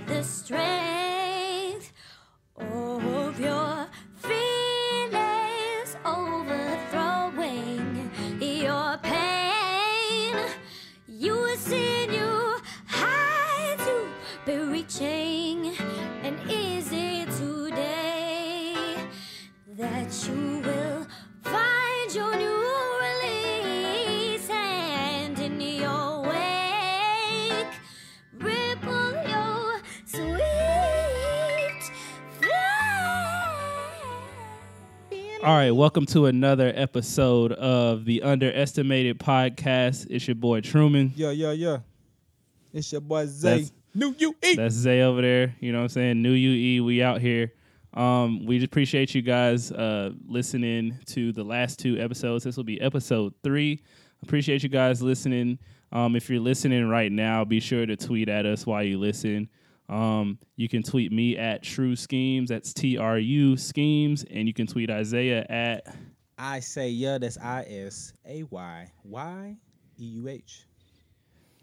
need the strength of your feelings, overthrowing your pain. You will see new heights, you be reaching and is it today that you will find your new All right, welcome to another episode of the Underestimated Podcast. It's your boy Truman. Yeah. It's your boy Zay. New UE. That's Zay over there. You know what I'm saying? New UE. We out here. We just appreciate you guys listening to the last two episodes. This will be episode 3. Appreciate you guys listening. If you're listening right now, be sure to tweet at us while you listen. You can tweet me at True Schemes, that's TRU Schemes, and you can tweet Isaiah at I Say Yeah, that's ISAYYEUH.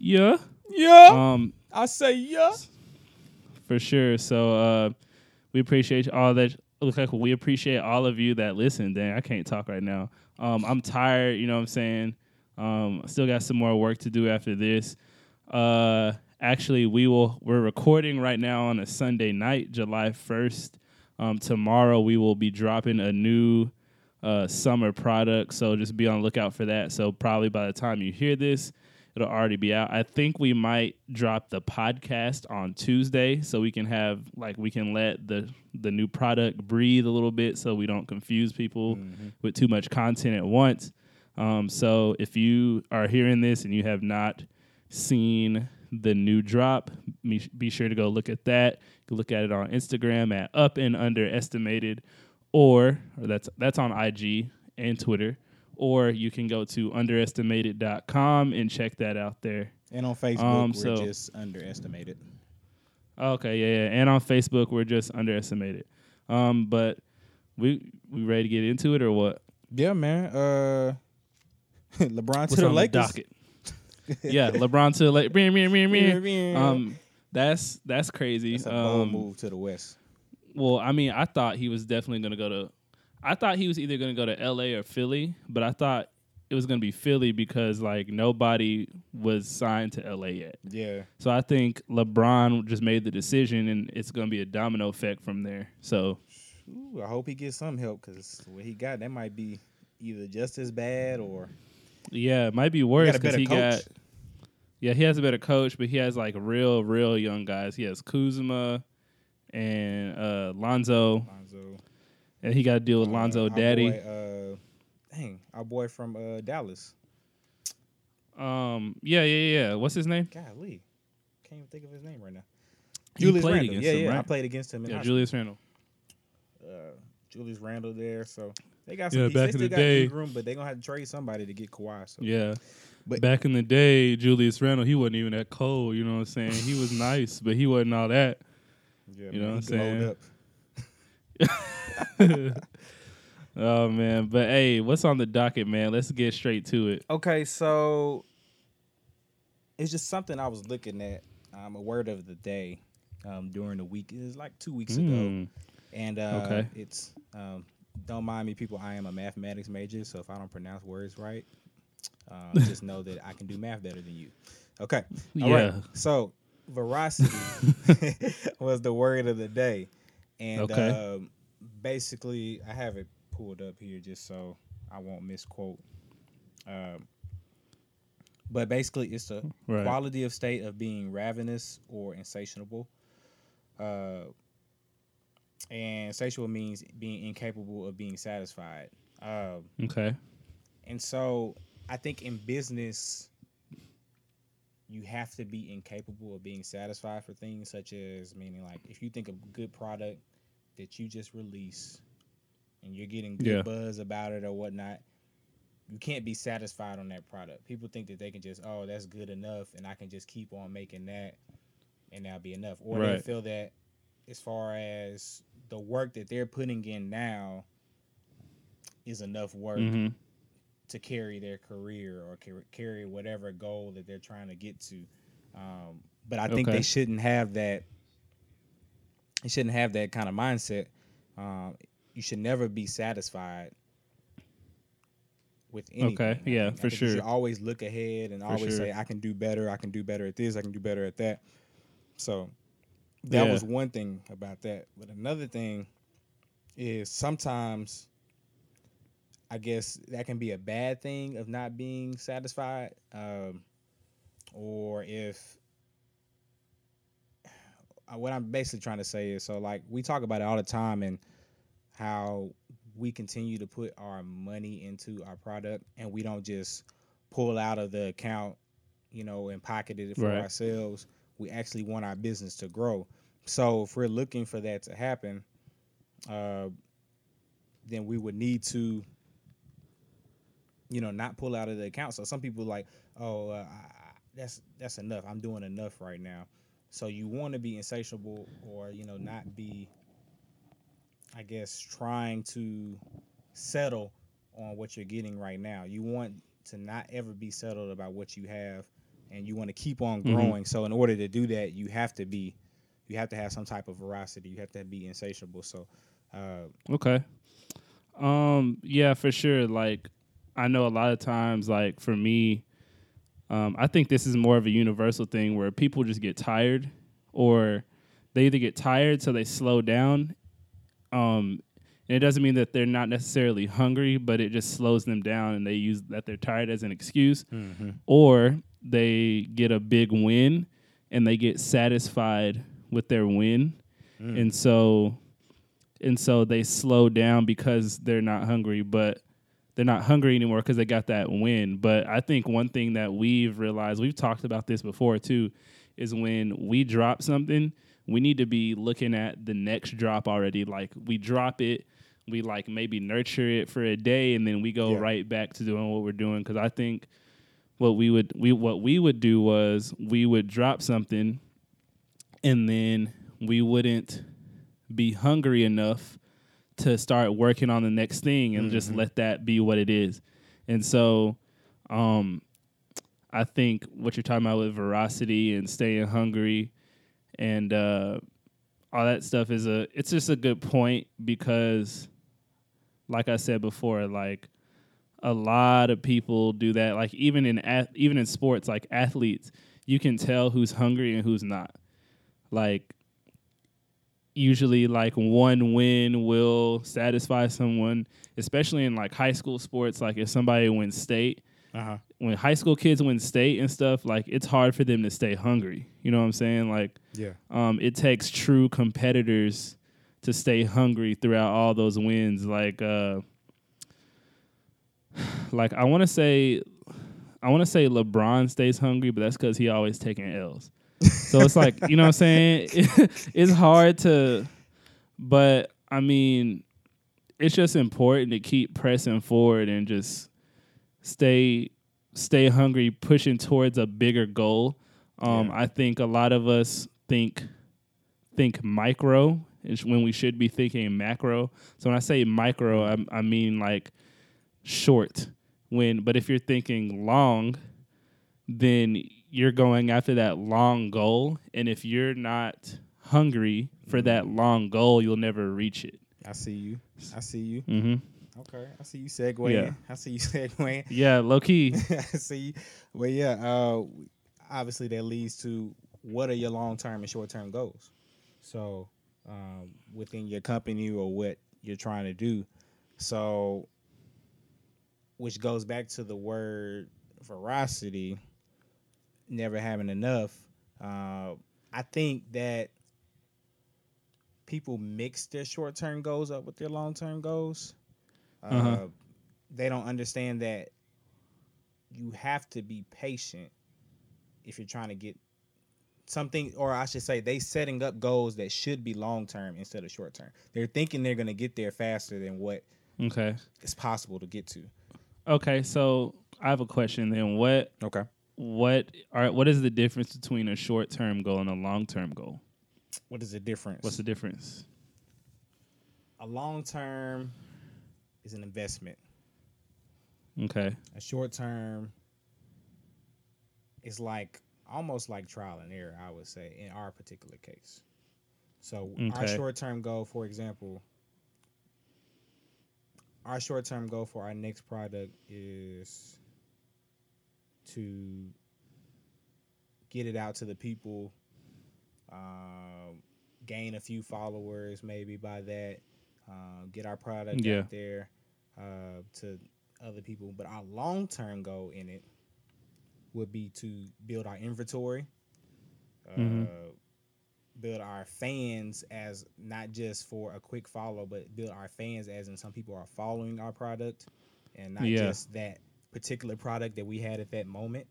Yeah. I say yeah. For sure. So we appreciate all that. We appreciate all of you that listen. Dang, I can't talk right now. I'm tired, you know what I'm saying? Still got some more work to do after this. Actually, we're recording right now on a Sunday night, July 1st. Tomorrow we will be dropping a new summer product, so just be on the lookout for that. So probably by the time you hear this, it'll already be out. I think we might drop the podcast on Tuesday, so we can have let the new product breathe a little bit, so we don't confuse people with too much content at once. So if you are hearing this and you have not seen the new drop, be sure to go look at that. You can look at it on Instagram at Up and Underestimated, or that's on IG and Twitter, or you can go to underestimated.com and check that out there. And on Facebook, we're just Underestimated. Okay, yeah. And on Facebook, we're just Underestimated. But we ready to get into it or what? Yeah, man. LeBron to the Lakers. Docket? Yeah, LeBron to like that's crazy. That's a bold move to the West. Well, I mean, I thought he was definitely going to go to LA or Philly, but I thought it was going to be Philly because nobody was signed to LA yet. Yeah. So I think LeBron just made the decision and it's going to be a domino effect from there. So I hope he gets some help, cuz what he got, that might be either just as bad or it might be worse because he has a better coach, but he has real young guys. He has Kuzma and Lonzo. And he got to deal with Lonzo daddy. Our boy from Dallas. Yeah. What's his name? Golly, can't even think of his name right now. Julius Randle. Yeah, right? I played against him. Julius Randle. Julius Randle there, so. They got some back in the day, room, but they're going to have to trade somebody to get Kawhi. So. Yeah. But back in the day, Julius Randle, he wasn't even that cold. You know what I'm saying? He was nice, but he wasn't all that. Yeah, you know what I'm saying? Up. Oh, man. But, hey, what's on the docket, man? Let's get straight to it. Okay, so it's just something I was looking at. A word of the day during the week. It was 2 weeks ago. And it's... don't mind me, people. I am a mathematics major, so if I don't pronounce words right, just know that I can do math better than you. Okay. All right. So, veracity was the word of the day. And basically, I have it pulled up here just so I won't misquote. But basically, it's the quality of state of being ravenous or insatiable. And satiable means being incapable of being satisfied. And so I think in business, you have to be incapable of being satisfied for things such as, meaning if you think of a good product that you just release and you're getting good buzz about it or whatnot, you can't be satisfied on that product. People think that they can just, that's good enough and I can just keep on making that and that'll be enough. Or they feel that as far as the work that they're putting in now is enough work to carry their career or carry whatever goal that they're trying to get to. But I think they shouldn't have that you shouldn't have that kind of mindset. You should never be satisfied with anything. Okay, yeah, for sure. You should always look ahead and always say, I can do better. I can do better at this. I can do better at that. So that was one thing about that. But another thing is sometimes I guess that can be a bad thing of not being satisfied. Or if what I'm basically trying to say is, so like we talk about it all the time and how we continue to put our money into our product and we don't just pull out of the account, you know, and pocket it for ourselves. We actually want our business to grow. So if we're looking for that to happen, then we would need to, you know, not pull out of the account. So some people like, oh, that's enough. I'm doing enough right now. So you want to be insatiable or, you know, not be, I guess, trying to settle on what you're getting right now. You want to not ever be settled about what you have, and you want to keep on growing. Mm-hmm. So in order to do that, you have to have some type of veracity. You have to be insatiable. So, okay. Yeah, for sure. Like, I know a lot of times, like for me, I think this is more of a universal thing where people just get tired, or they either get tired so they slow down. And it doesn't mean that they're not necessarily hungry, but it just slows them down, and they use that they're tired as an excuse. Mm-hmm. Or they get a big win, and they get satisfied with their win, and so they slow down because they're not hungry. But they're not hungry anymore because they got that win. But I think one thing that we've realized, we've talked about this before too, is when we drop something, we need to be looking at the next drop already. Like we drop it, we like maybe nurture it for a day, and then we go right back to doing what we're doing. Because I think what we would do was we would drop something, and then we wouldn't be hungry enough to start working on the next thing and just let that be what it is. And so I think what you're talking about with veracity and staying hungry and all that stuff is it's just a good point, because like I said before, like a lot of people do that. Like even in sports, like athletes, you can tell who's hungry and who's not. Like usually like one win will satisfy someone, especially in like high school sports. Like if somebody wins state, when high school kids win state and stuff, like it's hard for them to stay hungry. You know what I'm saying? Like, it takes true competitors to stay hungry throughout all those wins. Like I want to say LeBron stays hungry, but that's because he always taking L's. So it's like, you know what I'm saying? It's hard to, but I mean, it's just important to keep pressing forward and just stay hungry, pushing towards a bigger goal. I think a lot of us think micro is when we should be thinking macro. So when I say micro, I mean like short. But if you're thinking long, then you're going after that long goal, and if you're not hungry for that long goal, you'll never reach it. I see you. Mm-hmm. Okay, I see you segueing. Yeah. Yeah, low key. I see you. Well, yeah, obviously that leads to what are your long-term and short-term goals? So within your company or what you're trying to do. So which goes back to the word veracity. Never having enough. I think that people mix their short-term goals up with their long-term goals. They don't understand that you have to be patient if you're trying to get something, or I should say they setting up goals that should be long-term instead of short-term. They're thinking they're going to get there faster than what it's possible to get to. Okay, so I have a question then. What is the difference between a short-term goal and a long-term goal? What is the difference? What's the difference? A long-term is an investment. Okay. A short-term is like almost like trial and error, I would say, in our particular case. So our short-term goal, for example, our short-term goal for our next product is to get it out to the people, gain a few followers maybe by that, get our product out there to other people. But our long-term goal in it would be to build our inventory, build our fans as not just for a quick follow, but build our fans as in some people are following our product and not just that particular product that we had at that moment.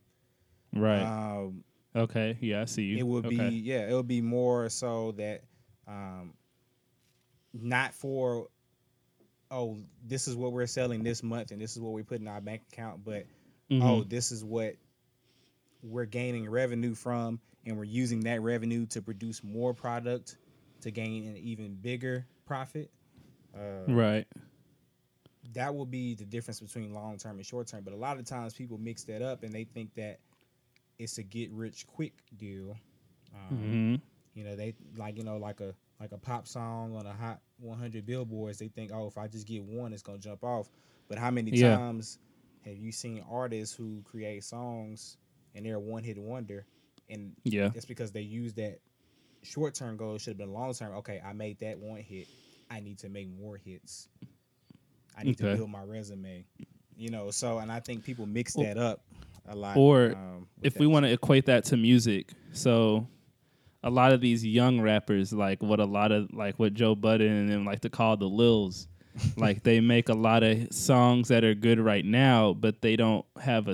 Right. Okay. Yeah, I see you. It would be, it would be more so that not for, oh, this is what we're selling this month and this is what we put in our bank account, but, oh, this is what we're gaining revenue from, and we're using that revenue to produce more product to gain an even bigger profit. Right. That will be the difference between long-term and short-term. But a lot of times people mix that up and they think that it's a get-rich-quick deal. You know, they like, you know, like a pop song on a hot 100 billboards. They think, oh, if I just get one, it's going to jump off. But how many times have you seen artists who create songs and they're a one-hit wonder? And that's because they use that short-term goal. It should have been long-term. Okay, I made that one hit. I need to make more hits. I need to build my resume. You know, so, and I think people mix that up a lot. Or if we want to equate that to music, so a lot of these young rappers, like what a lot of, like what Joe Budden and them like to call the Lils, like they make a lot of songs that are good right now, but they don't have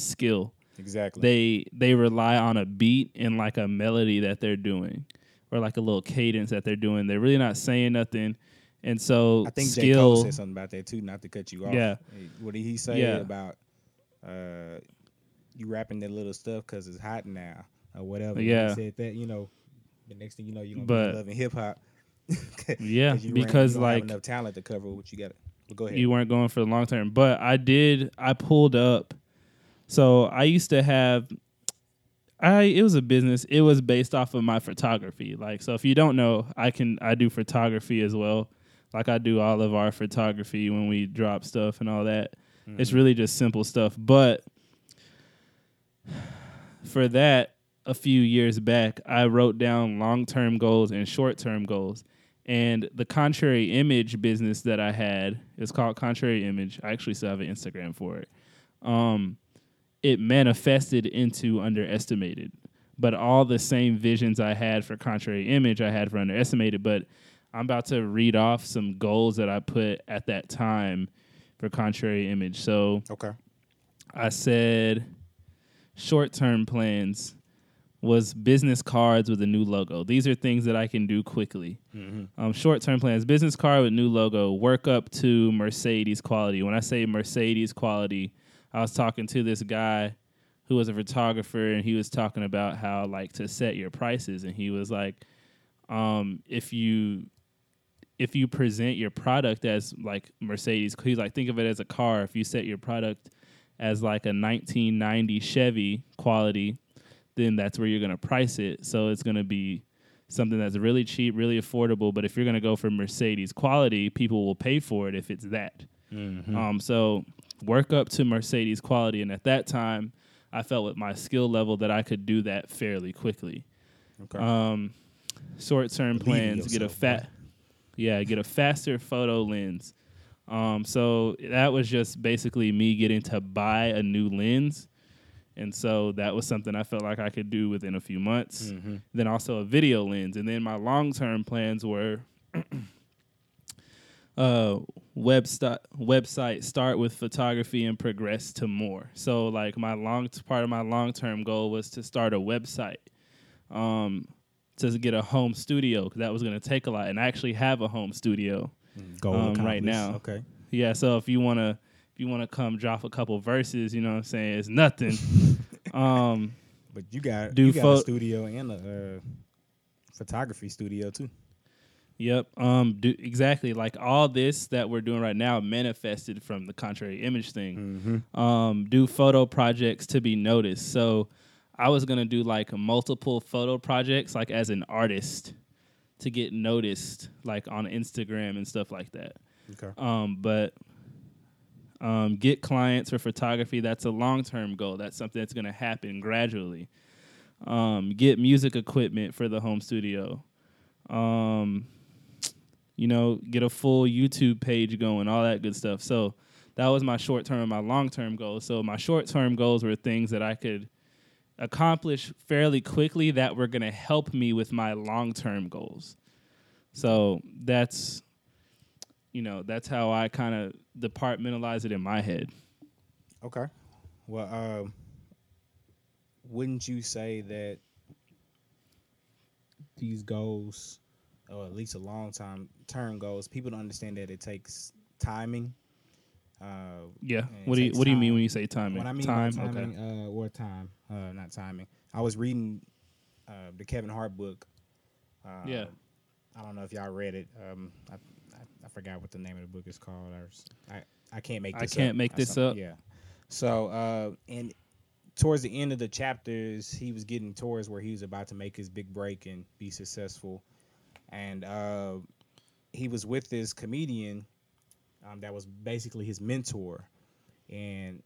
skill. Exactly. They rely on a beat and like a melody that they're doing or like a little cadence that they're doing. They're really not saying nothing. And so I think J. Cole said something about that too, not to cut you off. Yeah. What did he say about you rapping that little stuff because it's hot now or whatever? Yeah. He said that, you know, the next thing you know, you're going to be loving hip-hop. Yeah, because like have enough talent to cover what you got. Well, go ahead. You weren't going for the long term. But I pulled up. So I used to have, it was a business. It was based off of my photography. Like, so if you don't know, I do photography as well. Like I do all of our photography when we drop stuff and all that. Mm-hmm. It's really just simple stuff. But for that, a few years back, I wrote down long-term goals and short-term goals. And the Contrary Image business that I had, it's called Contrary Image. I actually still have an Instagram for it. It manifested into Underestimated, but all the same visions I had for Contrary Image, I had for Underestimated. But I'm about to read off some goals that I put at that time for Contrary Image. So I said short-term plans was business cards with a new logo. These are things that I can do quickly. Mm-hmm. Short-term plans, business card with new logo, work up to Mercedes quality. When I say Mercedes quality, I was talking to this guy who was a photographer, and he was talking about how, like, to set your prices. And he was like, if you present your product as, like, Mercedes, he's like, think of it as a car. If you set your product as, like, a 1990 Chevy quality, then that's where you're going to price it. So it's going to be something that's really cheap, really affordable. But if you're going to go for Mercedes quality, people will pay for it if it's that. Mm-hmm. So work up to Mercedes quality. And at that time, I felt with my skill level that I could do that fairly quickly. Short-term plans, get a faster photo lens. So that was just basically me getting to buy a new lens. And so that was something I felt like I could do within a few months. Mm-hmm. Then also a video lens. And then my long-term plans were website, start with photography and progress to more. So like my long-term goal was to start a website, to get a home studio, because that was going to take a lot. And I actually have a home studio right now. Okay. Yeah. So if you want to come drop a couple verses, you know what I'm saying? It's nothing. But you got a studio and a photography studio too. Yep. Exactly. Like all this that we're doing right now manifested from the Contrary Image thing. Mm-hmm. Do photo projects to be noticed. So I was going to do like multiple photo projects, like as an artist to get noticed, like on Instagram and stuff like that. Okay. But get clients for photography. That's a long-term goal. That's something that's going to happen gradually. Get music equipment for the home studio. Get a full YouTube page going, all that good stuff. So that was my short-term and my long-term goals. So my short-term goals were things that I could accomplish fairly quickly that were going to help me with my long-term goals. So that's how I kind of departmentalize it in my head. Okay. Well, wouldn't you say that these goals, or at least a long-term goals, people don't understand that it takes timing? What do you mean when you say timing? When I mean timing, okay. Not timing. I was reading the Kevin Hart book. Yeah. I don't know if y'all read it. I forgot what the name of the book is called. I can't make this up. Yeah. So, and towards the end of the chapters, he was getting towards where he was about to make his big break and be successful. And he was with this comedian that was basically his mentor. And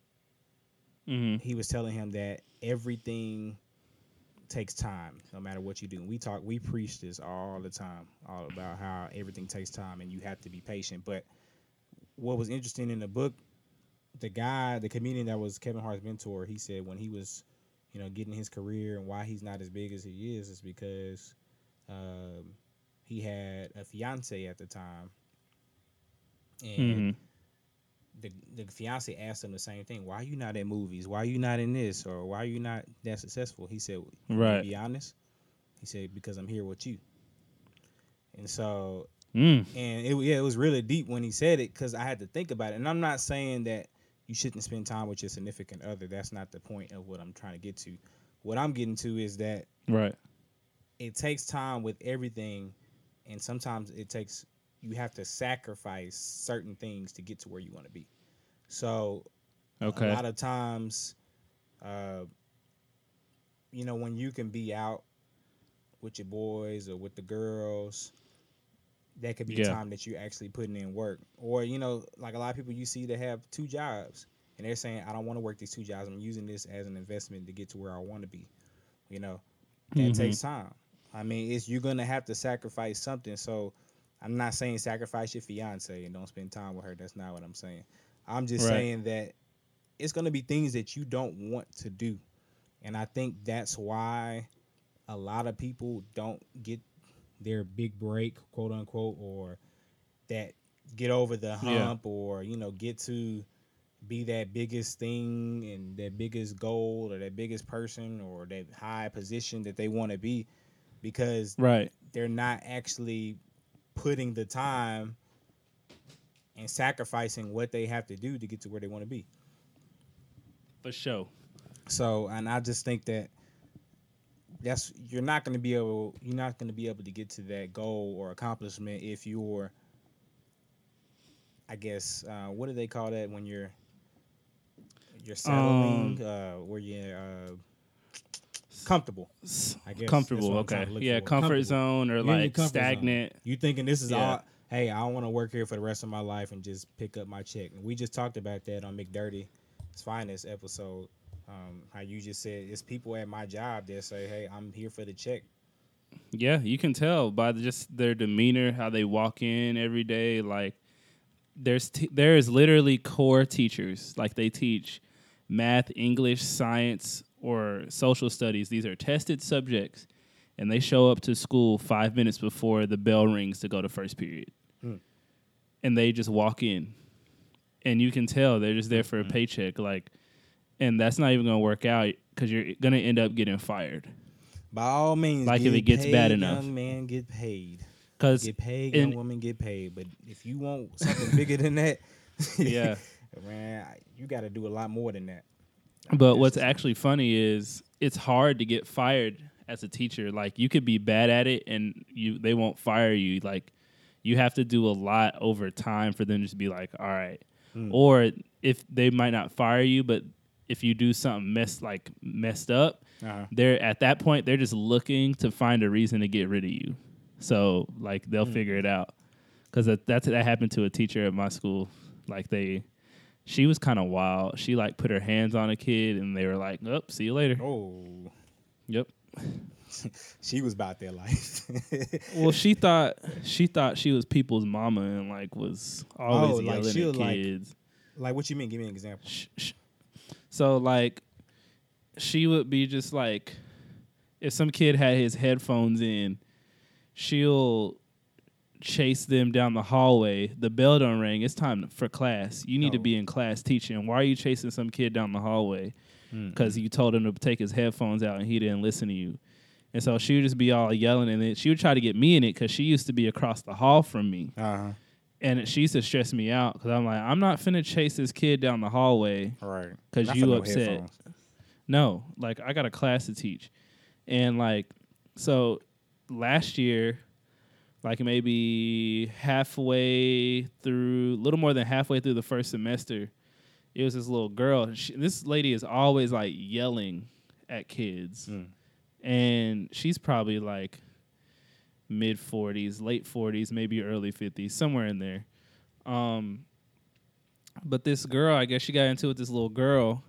he was telling him that everything takes time, no matter what you do. And we preach this all the time, all about how everything takes time and you have to be patient. But what was interesting in the book, the comedian that was Kevin Hart's mentor, he said when he was, getting his career and why he's not as big as he is because he had a fiancé at the time. And the fiancé asked him the same thing. Why are you not in movies? Why are you not in this? Or why are you not that successful? He said, right. To be honest, he said, because I'm here with you. And so, it was really deep when he said it because I had to think about it. And I'm not saying that you shouldn't spend time with your significant other. That's not the point of what I'm trying to get to. What I'm getting to is that it takes time with everything, and sometimes you have to sacrifice certain things to get to where you want to be. So a lot of times, when you can be out with your boys or with the girls, that could be time that you're actually putting in work. Or, like a lot of people you see that have two jobs and they're saying, I don't want to work these two jobs. I'm using this as an investment to get to where I want to be. That takes time. I mean, you're going to have to sacrifice something. So I'm not saying sacrifice your fiance and don't spend time with her. That's not what I'm saying. I'm just saying that it's going to be things that you don't want to do. And I think that's why a lot of people don't get their big break, quote unquote, or that get over the hump or, get to be that biggest thing and that biggest goal or that biggest person or that high position that they want to be because they're not actually putting the time and sacrificing what they have to do to get to where they want to be. For sure. So, and I just think that you're not going to be able to get to that goal or accomplishment if you're, I guess, what do they call that when you're settling, where you're comfortable? I guess comfortable, okay. Yeah, comfort zone or like stagnant. You thinking this is all, hey, I don't want to work here for the rest of my life and just pick up my check. And we just talked about that on McDirty's Finest episode. How you just said, it's people at my job that say, hey, I'm here for the check. Yeah, you can tell by just their demeanor, how they walk in every day. Like, there is literally core teachers. Like, they teach math, English, science, or social studies. These are tested subjects, and they show up to school 5 minutes before the bell rings to go to first period. And they just walk in. And you can tell they're just there for a paycheck. Like, and that's not even going to work out because you're going to end up getting fired. By all means, like if it gets bad enough, young man get paid. Get paid, young woman get paid. But if you want something bigger than that, yeah, man, you got to do a lot more than that. But what's actually funny is it's hard to get fired as a teacher. Like you could be bad at it, and they won't fire you. Like you have to do a lot over time for them to just be like, all right. Or if they might not fire you, but if you do something messed up, they're at that point, they're just looking to find a reason to get rid of you. So like they'll figure it out, because that happened to a teacher at my school. Like she was kind of wild. She like put her hands on a kid and they were like, "Oh, see you later." Oh, yep. She was about their life. Well, she thought she was people's mama and like was always yelling at kids. Like what you mean? Give me an example. So like she would be just like, if some kid had his headphones in, she'll chase them down the hallway. The bell don't ring. It's time for class. You need to be in class teaching. Why are you chasing some kid down the hallway? Because you told him to take his headphones out and he didn't listen to you. And so she would just be all yelling, and then she would try to get me in it because she used to be across the hall from me. Uh-huh. And she used to stress me out because I'm like, I'm not finna chase this kid down the hallway because you upset. Headphones. No, like I got a class to teach. And like, so last year, like maybe a little more than halfway through the first semester, it was this little girl. This lady is always like yelling at kids. Mm. And she's probably like mid 40s, late 40s, maybe early 50s, somewhere in there. But this girl, I guess she got into it with this little girl,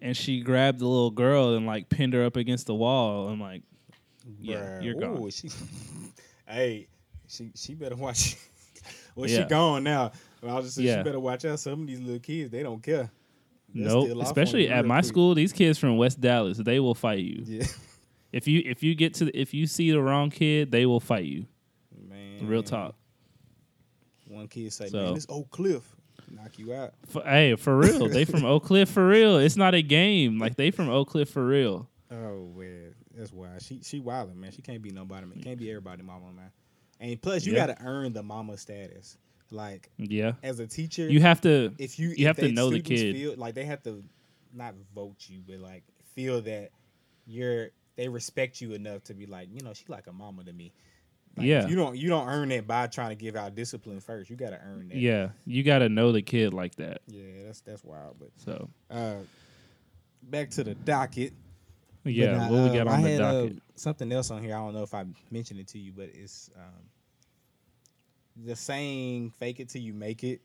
and she grabbed the little girl and like pinned her up against the wall. I'm like, yeah, you're gone. Ooh, she better watch. Well, she gone now. Well, I'll just say she better watch out. Some of these little kids, they don't care. Nope. Especially at my school, these kids from West Dallas, they will fight you. Yeah. If you see the wrong kid, they will fight you. Man. Real talk. One kid say, "Man, this Oak Cliff knock you out." For real, they from Oak Cliff for real. It's not a game. Like they from Oak Cliff for real. Oh man, that's wild. She wildin', man. She can't be nobody. Man. Can't be everybody, mama, man. And plus, you gotta earn the mama status. Like as a teacher, you have to. If you have to know the kid, feel, like they have to not vote you, but like feel that they respect you enough to be like, you know, she like a mama to me. Like, you don't earn it by trying to give out discipline first. You got to earn that. Yeah, you got to know the kid like that. Yeah, that's wild. But so back to the docket. Yeah, but what we got on the docket? Something else on here. I don't know if I mentioned it to you, but it's. The saying "fake it till you make it,"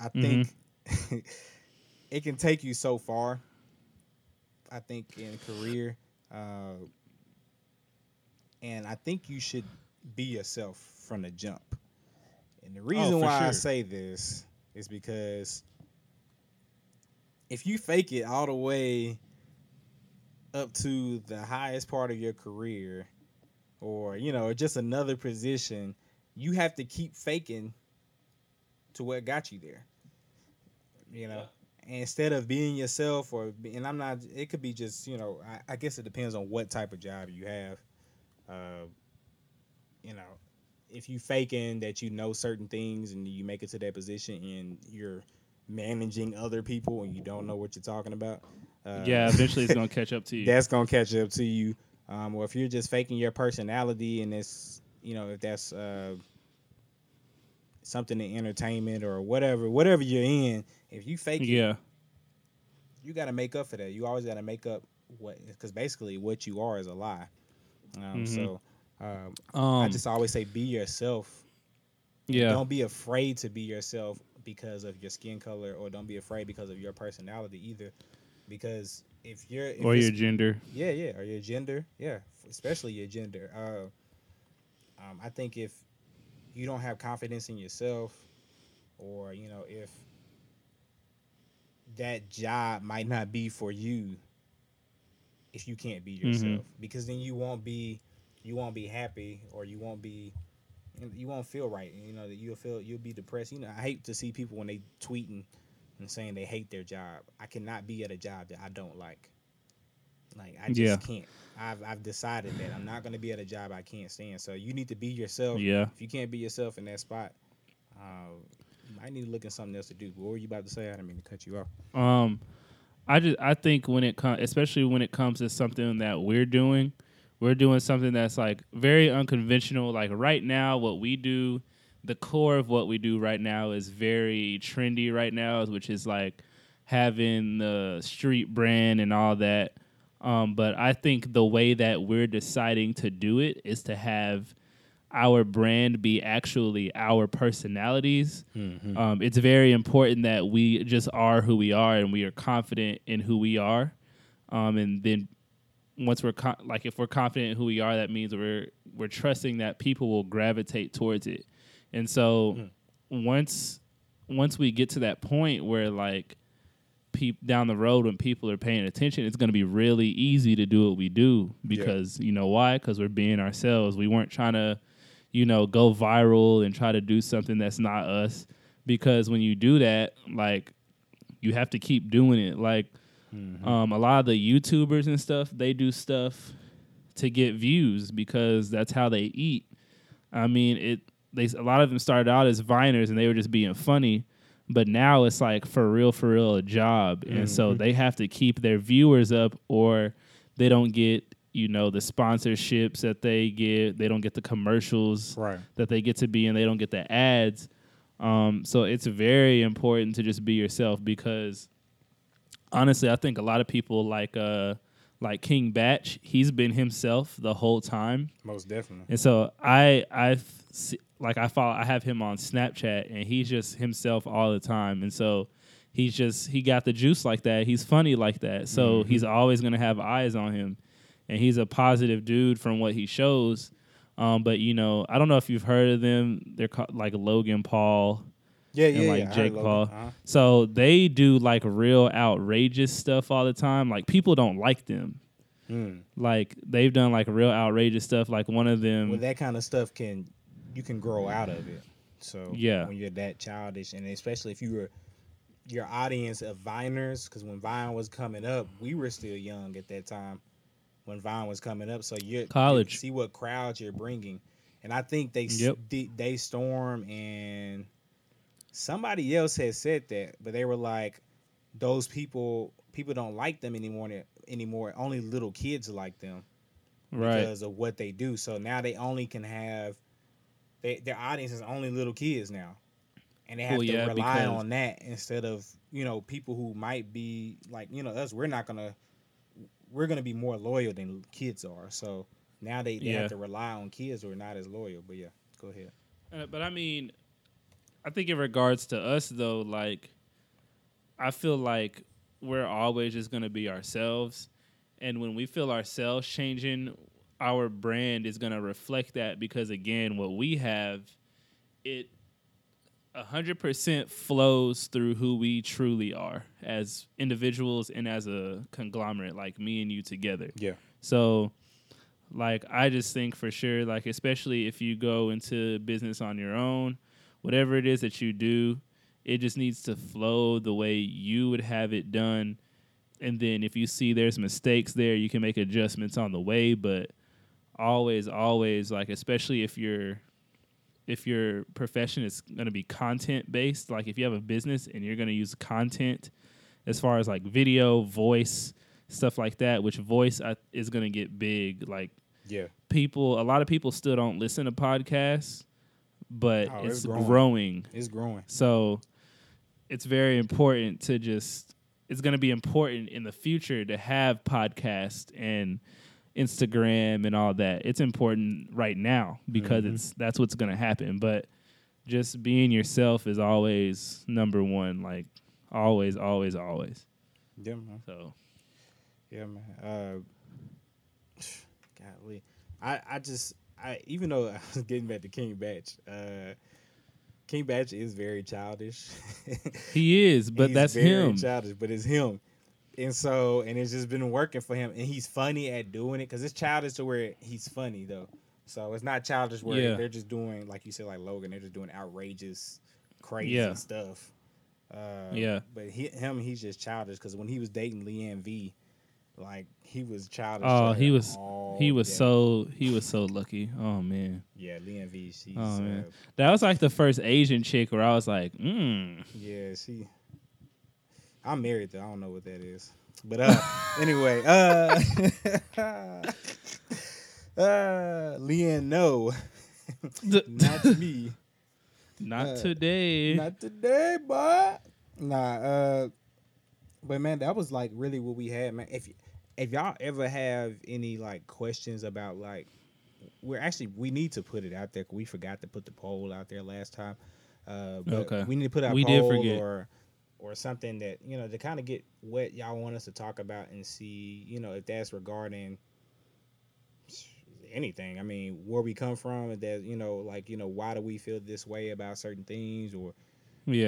I think it can take you so far. I think in a career, and I think you should be yourself from the jump. And the reason I say this is because if you fake it all the way up to the highest part of your career, or you know, just another position. You have to keep faking to what got you there, you know, instead of being yourself and I'm not, it could be just, you know, I guess it depends on what type of job you have. You know, if you faking that, you know, certain things and you make it to that position and you're managing other people and you don't know what you're talking about. Eventually it's going to catch up to you. That's going to catch up to you. Or if you're just faking your personality and it's, you know, if that's something in entertainment or whatever you're in, if you fake it, you got to make up for that. You always got to make up because basically what you are is a lie. So I just always say be yourself. Yeah. Don't be afraid to be yourself because of your skin color, or don't be afraid because of your personality either. Because if you're... Or your gender. Yeah. Or your gender. Yeah. Especially your gender. I think if you don't have confidence in yourself, or, you know, if that job might not be for you, if you can't be yourself, because then you won't be happy, or you won't feel right. You know, you'll be depressed. You know, I hate to see people when they tweeting and saying they hate their job. I cannot be at a job that I don't like. Like, I just can't. I've decided that I'm not going to be at a job I can't stand. So you need to be yourself. Yeah. If you can't be yourself in that spot, you might need to look at something else to do. What were you about to say? I didn't mean to cut you off. I think especially when it comes to something that we're doing something that's like very unconventional. Like right now, what we do, the core of what we do right now is very trendy right now, which is like having the street brand and all that. But I think the way that we're deciding to do it is to have our brand be actually our personalities. Mm-hmm. It's very important that we just are who we are and we are confident in who we are. And then once we're if we're confident in who we are, that means we're trusting that people will gravitate towards it. And so once we get to that point where down the road when people are paying attention, it's going to be really easy to do what we do because you know why? Because we're being ourselves. We weren't trying to, go viral and try to do something that's not us, because when you do that, you have to keep doing it. A lot of the YouTubers and stuff, they do stuff to get views because that's how they eat. I mean, a lot of them started out as Viners and they were just being funny. But now it's for real, a job. And so they have to keep their viewers up or they don't get, the sponsorships that they get. They don't get the commercials that they get to be in. They don't get the ads. So it's very important to just be yourself because, honestly, I think a lot of people like King Bach, he's been himself the whole time. Most definitely. And so I have him on Snapchat, and he's just himself all the time. And so he got the juice like that. He's funny like that. So he's always going to have eyes on him. And he's a positive dude from what he shows. But, I don't know if you've heard of them. They're called, Logan Paul. Yeah, Jake Paul. So they do, real outrageous stuff all the time. People don't like them. They've done, real outrageous stuff. One of them... Well, that kind of stuff you can grow out of it. So when you're that childish, and especially if you were your audience of Viners, because when Vine was coming up, we were still young at that time when Vine was coming up. So you can see what crowds you're bringing. And I think they Storm and somebody else had said that, but they were those people don't like them anymore. Only little kids like them because of what they do. So now they only can have... Their audience is only little kids now, and they have to rely on that instead of people who might be us. We're gonna be more loyal than kids are. So now they have to rely on kids who are not as loyal. But go ahead. But I mean, I think in regards to us though, I feel like we're always just gonna be ourselves, and when we feel ourselves changing, our brand is going to reflect that because, again, what we have, it 100% flows through who we truly are as individuals and as a conglomerate, me and you together. Yeah. So, I just think for sure, especially if you go into business on your own, whatever it is that you do, it just needs to flow the way you would have it done. And then if you see there's mistakes there, you can make adjustments on the way, but always, especially if your profession is going to be content based, if you have a business and you're going to use content as far as video, voice, stuff like that, which voice is going to get big. People, a lot of people still don't listen to podcasts, but it's growing. It's growing. So it's very important to it's going to be important in the future to have podcasts and Instagram and all that. It's important right now because that's what's going to happen. But just being yourself is always number one. Always, always, always. Yeah, man. So, yeah, man. Golly, I even though I was getting back to King Bach, King Bach is very childish. He is, but that's him. He's very childish, but it's him. And so, it's just been working for him. And he's funny at doing it because it's childish to where he's funny, though. So it's not childish where they're just doing, like you said, like Logan, they're just doing outrageous, crazy stuff. But he's just childish because when he was dating Leanne V, he was childish. Oh, he was so lucky. Oh man. Yeah, Leanne V. Man, that was the first Asian chick where I was like, Yeah, she. I'm married though. I don't know what that is, but anyway, Leanne, no, not me, not today, but nah. But man, that was really what we had, man. If y'all ever have any questions about we need to put it out there. We forgot to put the poll out there last time. Okay. We need to put out a poll or something that, you know, to kind of get what y'all want us to talk about and see, you know, if that's regarding anything. I mean, where we come from, if that, you know, like, you know, why do we feel this way about certain things, or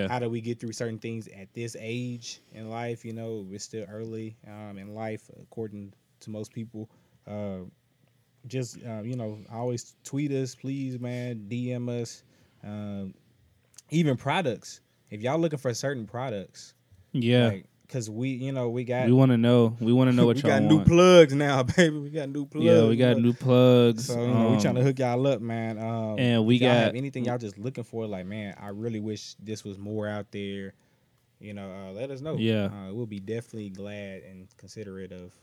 how do we get through certain things at this age in life? You know, we're still early in life, according to most people. You know, always tweet us, please, man. DM us. Even products. If y'all looking for certain products, because we want to know. We want to know what y'all want. We got new plugs now, baby. We got new plugs. Yeah, we got new plugs. So you know, we trying to hook y'all up, man. And we got anything y'all just looking for? Like, man, I really wish this was more out there. You know, let us know. Yeah, we'll be definitely glad and considerate of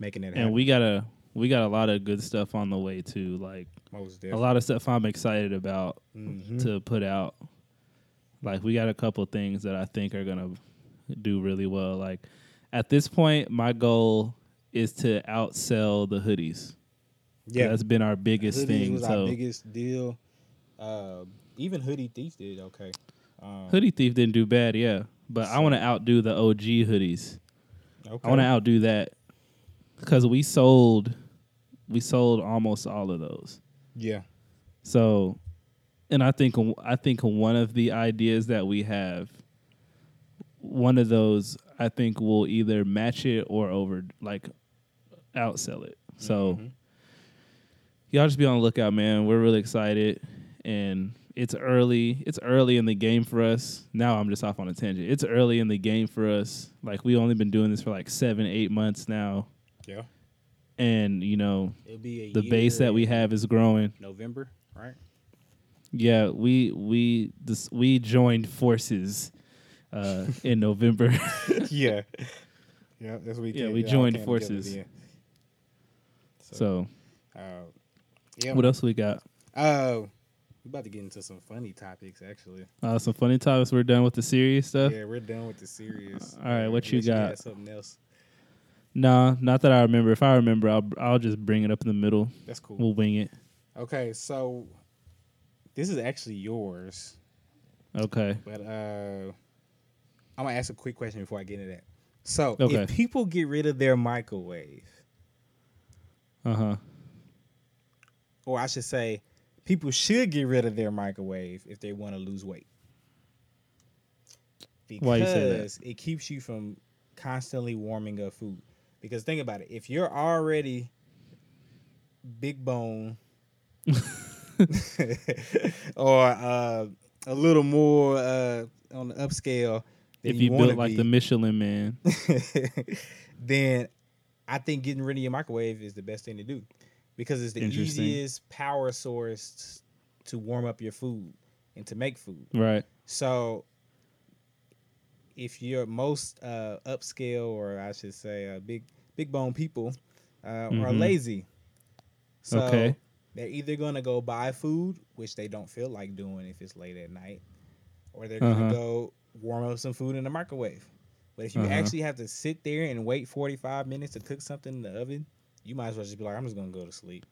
making it happen. And we got a lot of good stuff on the way too. Like a lot of stuff I'm excited about to put out. Like, we got a couple things that I think are going to do really well. Like, at this point, my goal is to outsell the hoodies. Yeah. That's been our biggest thing. Our biggest deal. Even Hoodie Thief did okay. Hoodie Thief didn't do bad, yeah. But I want to outdo the OG hoodies. Okay. I want to outdo that because we sold almost all of those. Yeah. So... And I think one of the ideas that we have, one of those, I think will either match it or outsell it. So y'all just be on the lookout, man. We're really excited, and it's early. It's early in the game for us. Now I'm just off on a tangent. It's early in the game for us. Like, we've only been doing this for 7-8 months now. Yeah. And you know, it'll be the base that we have is growing. November, right? Yeah, we joined forces in November. Yeah, that's what we did. Yeah, we joined forces. So, what else we got? We're about to get into some funny topics, actually. Some funny topics. We're done with the serious stuff? Yeah, we're done with the serious. All right, what you got? You got something else? Nah, not that I remember. If I remember, I'll just bring it up in the middle. That's cool. We'll wing it. Okay, so... This is actually yours. Okay. But I'm going to ask a quick question before I get into that. So, if people get rid of their microwave... Uh-huh. Or I should say, people should get rid of their microwave if they want to lose weight. Because why you say that? It keeps you from constantly warming up food. Because think about it. If you're already big bone... or a little more on the upscale. If you built like the Michelin Man, then I think getting rid of your microwave is the best thing to do because it's the easiest power source to warm up your food and to make food. Right. So if you're most upscale, or I should say, big bone people are lazy. So, okay. They're either going to go buy food, which they don't feel like doing if it's late at night, or they're going to go warm up some food in the microwave. But if you actually have to sit there and wait 45 minutes to cook something in the oven, you might as well just be like, I'm just going to go to sleep.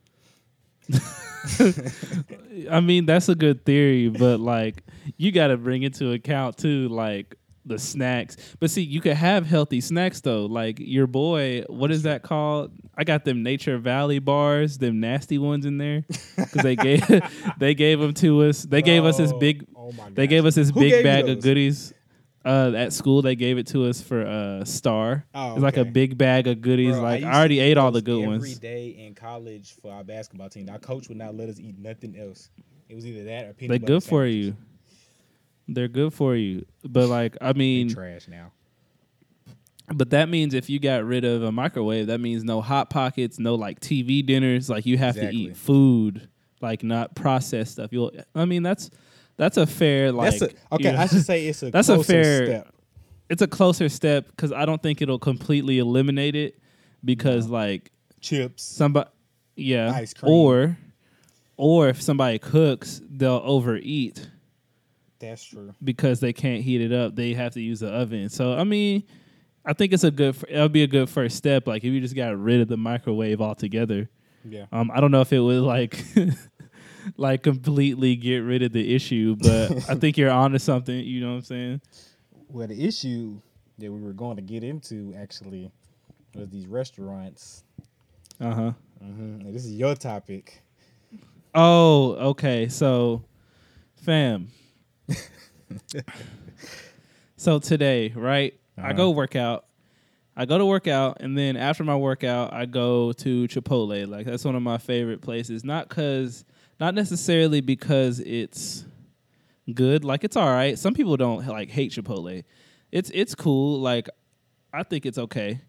I mean, that's a good theory, but, like, you got to bring into account, too, like, the snacks. But, see, you could have healthy snacks, though. Like, your boy, what is that called? I got them Nature Valley bars, them nasty ones in there, because they gave them to us. They gave us this big bag of goodies at school. They gave it to us for Star. Oh, okay. It's like a big bag of goodies. Bro, like I already ate all the good ones. Every day in college for our basketball team, our coach would not let us eat nothing else. It was either that or peanut butter. They're good for you. They're good for you, but like I mean, trash now. But that means if you got rid of a microwave, that means no Hot Pockets, no like TV dinners. Like you have to eat food, like not processed stuff. That's a fair like. I should say it's a step. It's a closer step because I don't think it'll completely eliminate it because like chips, ice cream, or if somebody cooks, they'll overeat. That's true because they can't heat it up; they have to use the oven. So I mean. I think it'll be a good first step. Like if you just got rid of the microwave altogether, Yeah. I don't know if it would like completely get rid of the issue, but I think you're onto something. You know what I'm saying? Well, the issue that we were going to get into actually was these restaurants. Uh huh. Mm-hmm. This is your topic. Oh, okay. So, fam. So today, right? Uh-huh. I go to work out, and then after my workout, I go to Chipotle. Like, that's one of my favorite places. Not necessarily because it's good. Like, it's all right. Some people don't hate Chipotle. It's cool. Like, I think it's okay.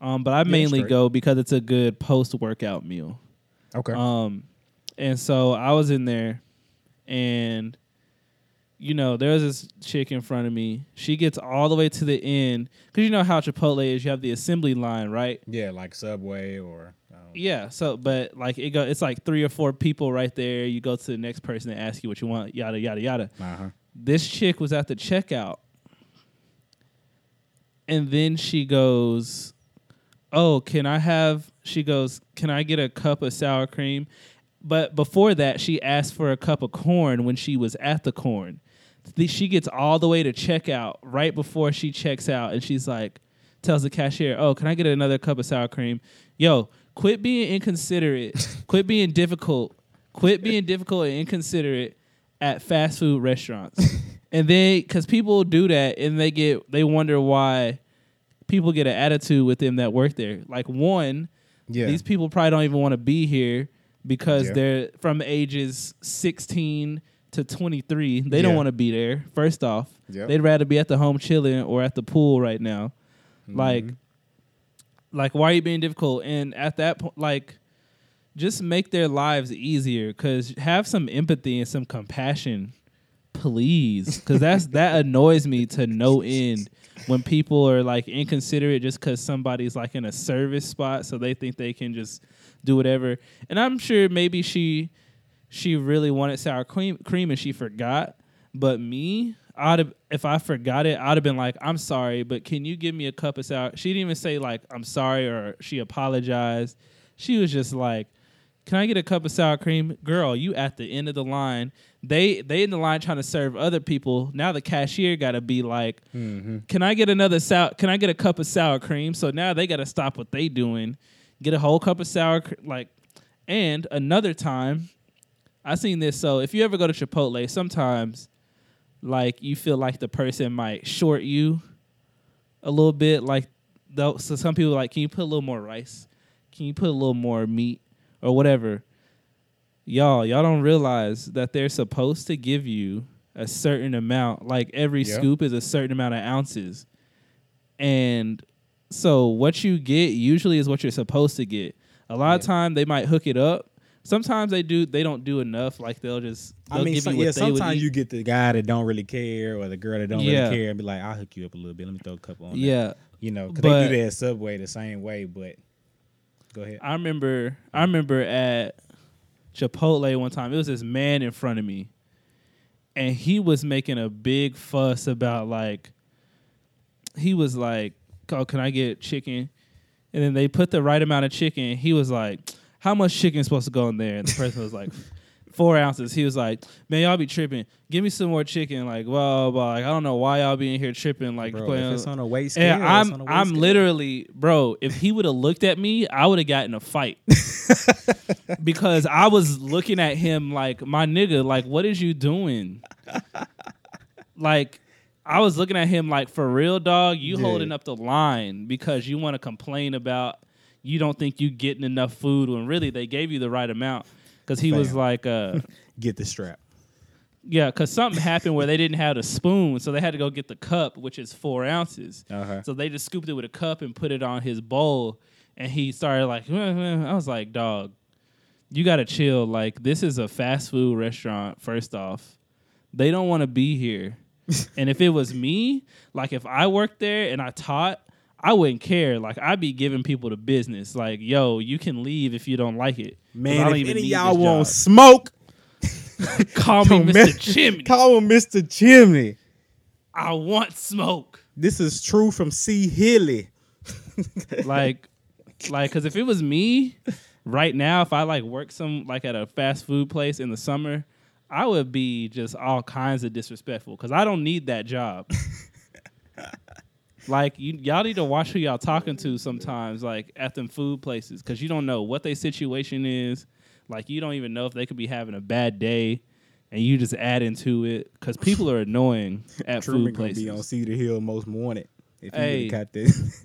But I mainly go because it's a good post-workout meal. Okay. And so I was in there, and there was this chick in front of me. She gets all the way to the end. Because you know how Chipotle is. You have the assembly line, right? Yeah, like Subway or... Yeah, so, but like it's like 3 or 4 people right there. You go to the next person and ask you what you want, yada, yada, yada. Uh-huh. This chick was at the checkout. And then she goes, can I get a cup of sour cream? But before that, she asked for a cup of corn when she was at the corn. She gets all the way to checkout right before she checks out, and she's like, tells the cashier, can I get another cup of sour cream? Yo, quit being inconsiderate. Quit being difficult. Quit being difficult and inconsiderate at fast food restaurants. And then, because people do that, and they wonder why people get an attitude with them that work there. Like, one, these people probably don't even want to be here because they're from ages 16 to 23. They don't want to be there, first off. Yep. They'd rather be at the home chilling or at the pool right now. Mm-hmm. Like, why are you being difficult? And at that point, like, just make their lives easier, because have some empathy and some compassion, please. Because that annoys me to no end when people are, like, inconsiderate just because somebody's, like, in a service spot, so they think they can just do whatever. And I'm sure maybe she really wanted sour cream and she forgot, but me... if I forgot it, I'd have been like, I'm sorry, but can you give me a cup of sour? She didn't even say, like, I'm sorry or she apologized. She was just like, can I get a cup of sour cream? Girl, you at the end of the line. They in the line trying to serve other people. Now the cashier got to be like, mm-hmm. Can I get a cup of sour cream? So now they got to stop what they doing, get a whole cup of sour cream. Like, and another time, I seen this. So if you ever go to Chipotle, sometimes... like, you feel like the person might short you a little bit. Like, though, so some people are like, can you put a little more rice? Can you put a little more meat or whatever? Y'all don't realize that they're supposed to give you a certain amount. Like, every scoop is a certain amount of ounces. And so what you get usually is what you're supposed to get. A lot of time they might hook it up. Sometimes they don't do enough. Like, they'll give you what they would eat. Sometimes you get the guy that don't really care or the girl that don't really care and be like, I'll hook you up a little bit. Let me throw a couple on that. You know, because they do that at Subway the same way, but go ahead. I remember at Chipotle one time, it was this man in front of me, and he was making a big fuss about, like, he was like, oh, can I get chicken? And then they put the right amount of chicken. He was like... how much chicken is supposed to go in there? And the person was like, 4 ounces. He was like, man, y'all be tripping. Give me some more chicken. Like, blah, blah, blah. Like, I don't know why y'all be in here tripping. Like, bro, if it's on a weight scale. And I'm literally, bro, if he would have looked at me, I would have gotten a fight. Because I was looking at him like, my nigga, like, what is you doing? Like, I was looking at him like, for real, dog, you holding up the line because you want to complain about you don't think you getting enough food when really they gave you the right amount. Because he was like... get the strap. Yeah, because something happened where they didn't have a spoon, so they had to go get the cup, which is 4 ounces. Uh-huh. So they just scooped it with a cup and put it on his bowl, and he started like... I was like, dog, you got to chill. Like, this is a fast food restaurant, first off. They don't want to be here. And if it was me, like if I worked there and I taught... I wouldn't care. Like, I'd be giving people the business. Like, yo, you can leave if you don't like it. Man, if any of y'all want smoke, call me Mr. Chimney. Call him Mr. Chimney. I want smoke. This is true from C. Hilly. Like, because if it was me, right now, if I like work some like at a fast food place in the summer, I would be just all kinds of disrespectful because I don't need that job. Like, y'all need to watch who y'all talking to sometimes, like, at them food places, because you don't know what their situation is. Like, you don't even know if they could be having a bad day, and you just add into it, because people are annoying at food places. Truman gonna be on Cedar Hill Most Wanted if you really got this.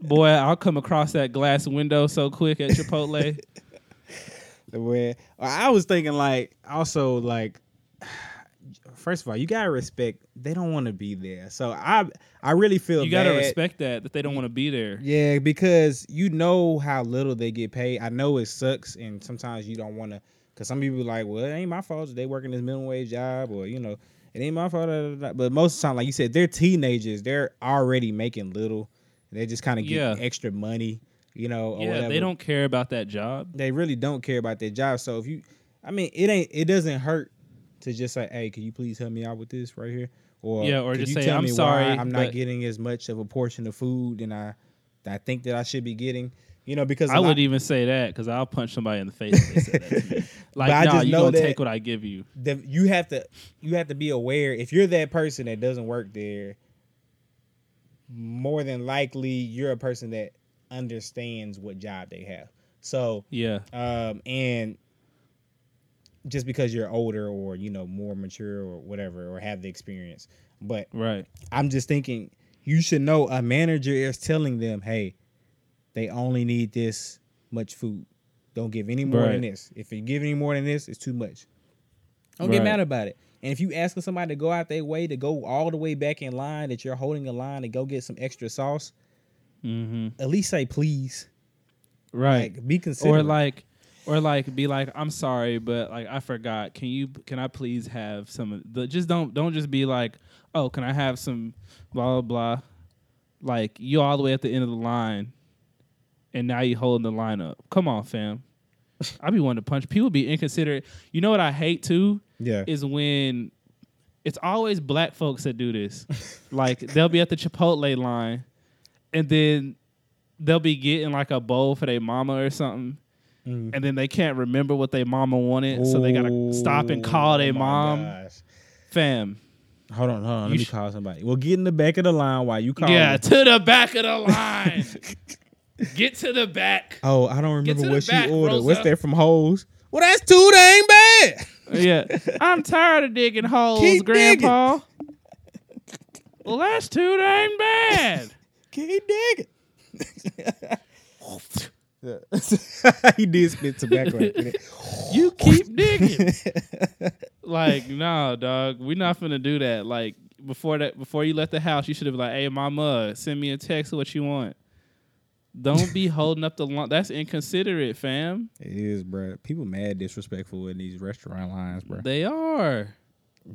Boy, I'll come across that glass window so quick at Chipotle. Where I was thinking, like, also, like... First of all, you gotta respect they don't want to be there. So I really feel you gotta respect that they don't want to be there. Yeah, because you know how little they get paid. I know it sucks, and sometimes you don't want to, because some people are like, well, it ain't my fault that they working this minimum wage job, or you know, it ain't my fault. But most of the time, like you said, they're teenagers. They're already making little. They just kind of get extra money, you know. Or whatever. They don't care about that job. They really don't care about their job. So if you, I mean, it doesn't hurt to just say, hey, can you please help me out with this right here? Or, or just say, I'm sorry, I'm not getting as much of a portion of food and I think that I should be getting, you know, because I wouldn't even say that, because I'll punch somebody in the face if they say that to me. Like, no, you don't take what I give you. You have to be aware, if you're that person that doesn't work there, more than likely you're a person that understands what job they have. So, and just because you're older or, you know, more mature or whatever, or have the experience. But right. I'm just thinking you should know a manager is telling them, hey, they only need this much food. Don't give any more than this. If you give any more than this, it's too much. Don't get mad about it. And if you asking somebody to go out their way, to go all the way back in line, that you're holding a line and go get some extra sauce, at least say please. Right. Like, be considerate. Or be like, I'm sorry, but like I forgot. Can I please have some of the, just don't just be like, oh, can I have some blah blah blah? Like, you all the way at the end of the line and now you holding the line up. Come on, fam. I be wanting to punch. People be inconsiderate. You know what I hate too? Yeah. Is when it's always black folks that do this. Like, they'll be at the Chipotle line and then they'll be getting like a bowl for their mama or something. And then they can't remember what their mama wanted, so they gotta stop and call their mom. Gosh. Fam. Hold on. Let me call somebody. Well, get in the back of the line while you call. Yeah, to the back of the line. Get to the back. Oh, I don't remember what she ordered. Rosa. What's there from Holes? Well, that's two. They ain't bad. Yeah. I'm tired of digging holes, keep Grandpa. Digging. Well, that's two. They ain't bad. Keep digging. He did spit tobacco. You keep digging. Like, nah, dog, we not finna do that. Like, before you left the house, you should have been like, hey, mama, send me a text of what you want. Don't be holding up the line. That's inconsiderate, fam. It is, bro. People mad disrespectful in these restaurant lines, bro. They are.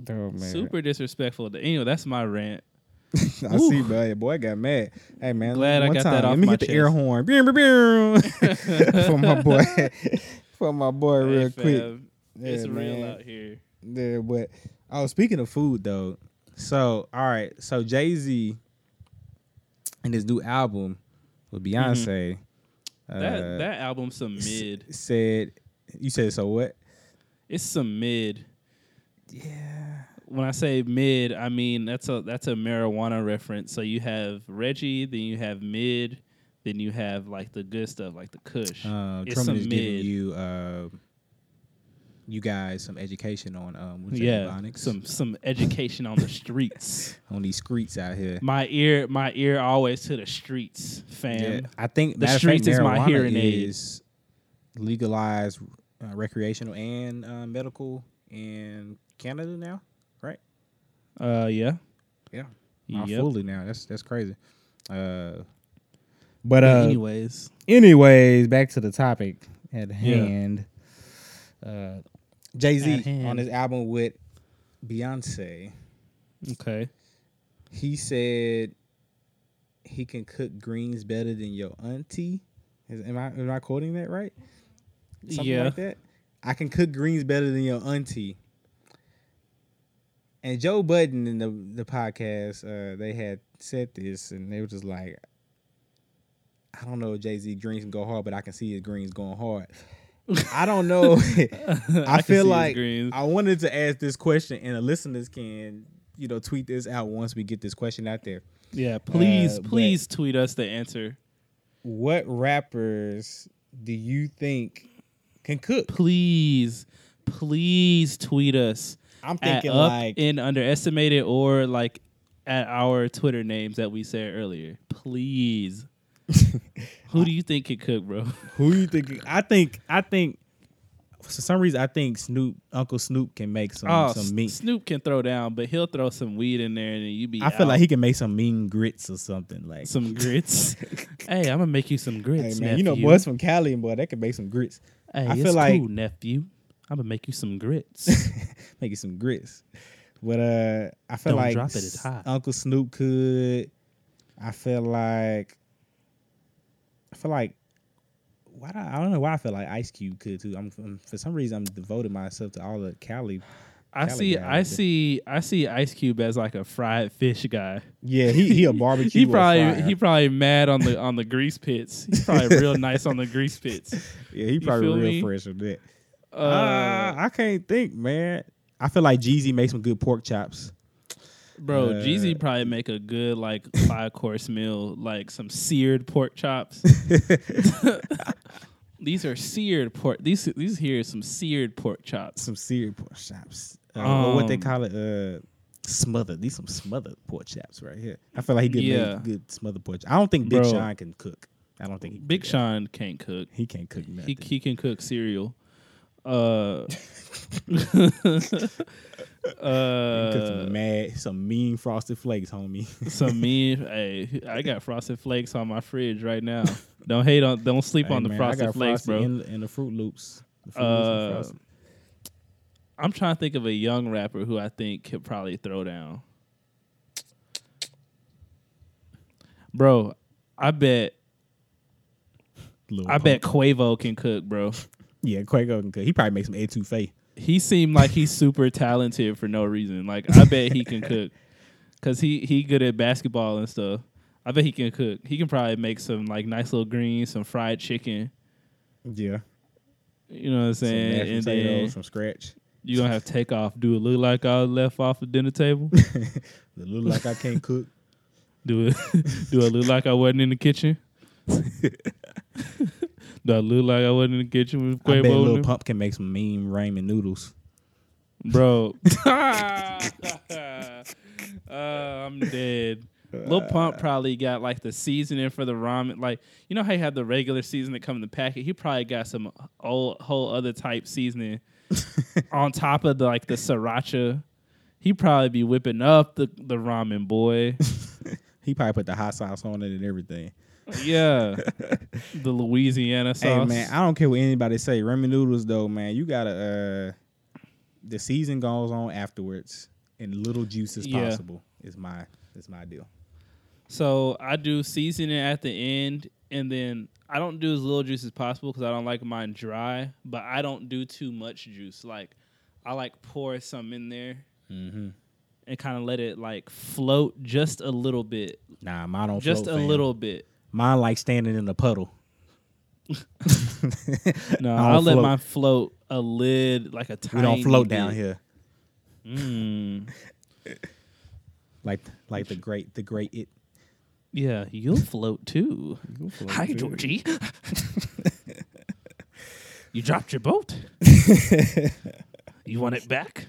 Oh, man. Super disrespectful. Anyway, that's my rant. I see, buddy. Boy, I got mad. Hey, man. Glad I got that off my chest. Let me hit the air horn. For my boy, real quick. It's real out here. Yeah, but speaking of food, though. So, all right. So Jay-Z and his new album with Beyonce. That album's some mid. You said so what? It's some mid. Yeah. When I say mid, I mean that's a marijuana reference. So you have Reggie, then you have mid, then you have like the good stuff, like the Kush. It's some mid. Giving you guys some education on some education on the streets, on these streets out here. My ear always to the streets, fam. Yeah, I think the streets is my hearing aid. Is legalized recreational and medical in Canada now. Right. Yeah. Not fully now. That's crazy. Anyways, back to the topic at hand. Jay-Z on his album with Beyonce. Okay. He said he can cook greens better than your auntie. Am I quoting that right? Something like that. I can cook greens better than your auntie. And Joe Budden in the podcast, they had said this, and they were just like, I don't know if Jay-Z dreams can go hard, but I can see his greens going hard. I don't know. I feel like I wanted to ask this question, and the listeners can, you know, tweet this out once we get this question out there. Yeah, please tweet us the answer. What rappers do you think can cook? Please tweet us. I'm thinking like in Underestimated or like at our Twitter names that we said earlier. Please. Who do you think could cook, bro? Who do you think? I think for some reason I think Uncle Snoop can make some meat. Snoop can throw down, but he'll throw some weed in there and then you be. I feel like he can make some mean grits or something like some grits. Hey, I'm gonna make you some grits, hey, man. Nephew. You know, boys from Cali and boy, they can make some grits. Hey, I feel cool, like nephew. I'm gonna make you some grits. Make you some grits, but I feel like drop it, it's hot. Uncle Snoop could. I feel like I don't know why I feel like Ice Cube could too. For some reason I'm devoted myself to all the Cali. I see Ice Cube as like a fried fish guy. Yeah, he a barbecue. he probably mad on the grease pits. He's probably real nice on the grease pits. Yeah, he probably real fresh with that. I can't think, man. I feel like Jeezy makes some good pork chops. Bro, Jeezy probably make a good, like, 5-course meal, like some seared pork chops. These are seared pork. These here are some seared pork chops. Some seared pork chops. I don't know what they call it. Smothered. These some smothered pork chops right here. I feel like he could make good smothered pork chops. I don't think Big Sean can cook. I don't think Big Sean can't cook. He can't cook nothing. He can cook cereal. Some mean Frosted Flakes, homie. Some mean. Hey, I got Frosted Flakes on my fridge right now. Don't hate on. Don't sleep on the Frosted Flakes, bro. And the Fruit Loops. I'm trying to think of a young rapper who I think could probably throw down. Bro, I bet Quavo can cook, bro. Yeah, Quavo can cook. He probably makes some etouffee. He seemed like he's super talented for no reason. Like, I bet he can cook because he good at basketball and stuff. I bet he can cook. He can probably make some, like, nice little greens, some fried chicken. Yeah. You know what I'm saying? Some mashed potatoes from scratch. You going to have takeoff. Do it look like I left off the dinner table? Do it look like I can't cook? Do it look like I wasn't in the kitchen? Do I look like I wasn't in the kitchen with Quavo? I bet Lil Pump can make some mean ramen noodles. Bro. I'm dead. Lil Pump probably got, like, the seasoning for the ramen. Like, you know how you have the regular seasoning that come in the packet? He probably got some whole other type seasoning on top of, the sriracha. He probably be whipping up the ramen, boy. He probably put the hot sauce on it and everything. Yeah, the Louisiana sauce. Hey man, I don't care what anybody say. Ramen noodles though, man, you gotta the season goes on afterwards, and little juice as possible is my deal. So I do seasoning at the end, and then I don't do as little juice as possible because I don't like mine dry. But I don't do too much juice. Like I like pour some in there. Mm-hmm. And kind of let it like float just a little bit. Nah, mine don't just float, little bit. Mine like standing in a puddle. No, I'll let mine float a lid like a tiny. We don't float bit. Down here. Like the great it. Yeah, you'll float too. Hi, too. Georgie. You dropped your boat. You want it back?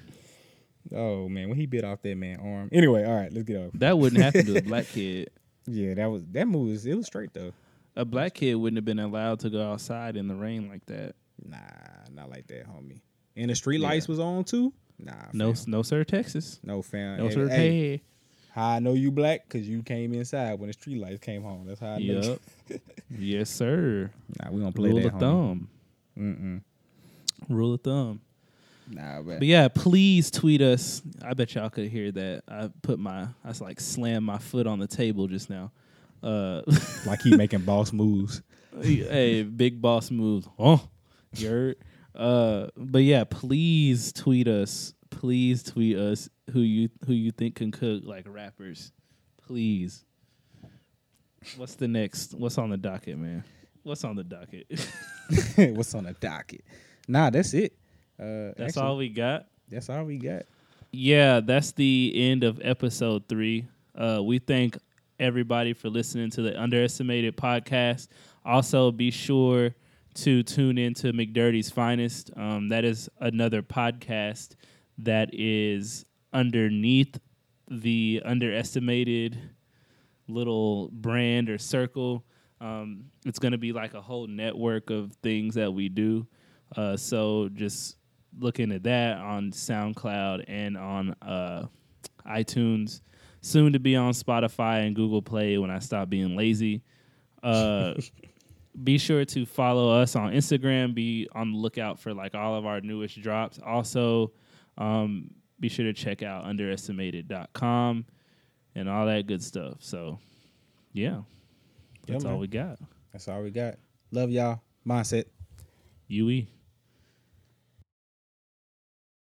Oh man, when he bit off that man's arm. Anyway, all right, let's get off. That wouldn't happen to a black kid. Yeah, that movie was straight though. A black kid wouldn't have been allowed to go outside in the rain like that. Nah, not like that, homie. And the street lights was on too. Nah, fam. No, sir, Texas. No, fam. No, sir, hey. How I know you black? Cause you came inside when the street lights came home. That's how I know. Yes, sir. Nah, we gonna play rule that. Rule of thumb. Rule of thumb. Nah, but yeah, please tweet us. I bet y'all could hear that. I like slammed my foot on the table just now. Like he making boss moves. Hey, big boss moves. Oh, you heard? But yeah, please tweet us. Please tweet us who you think can cook like rappers. Please. What's the next? What's on the docket, man? What's on the docket? What's on the docket? Nah, that's it. That's all we got? That's all we got. Yeah, that's the end of episode 3. We thank everybody for listening to the Underestimated Podcast. Also, be sure to tune into McDirty's Finest. That is another podcast that is underneath the Underestimated little brand or circle. It's going to be like a whole network of things that we do. So just look into that on SoundCloud and on iTunes. Soon to be on Spotify and Google Play when I stop being lazy. Be sure to follow us on Instagram. Be on the lookout for like all of our newest drops. Also, be sure to check out underestimated.com and all that good stuff. So, yeah. That's all we got. That's all we got. Love y'all. Mindset. UE.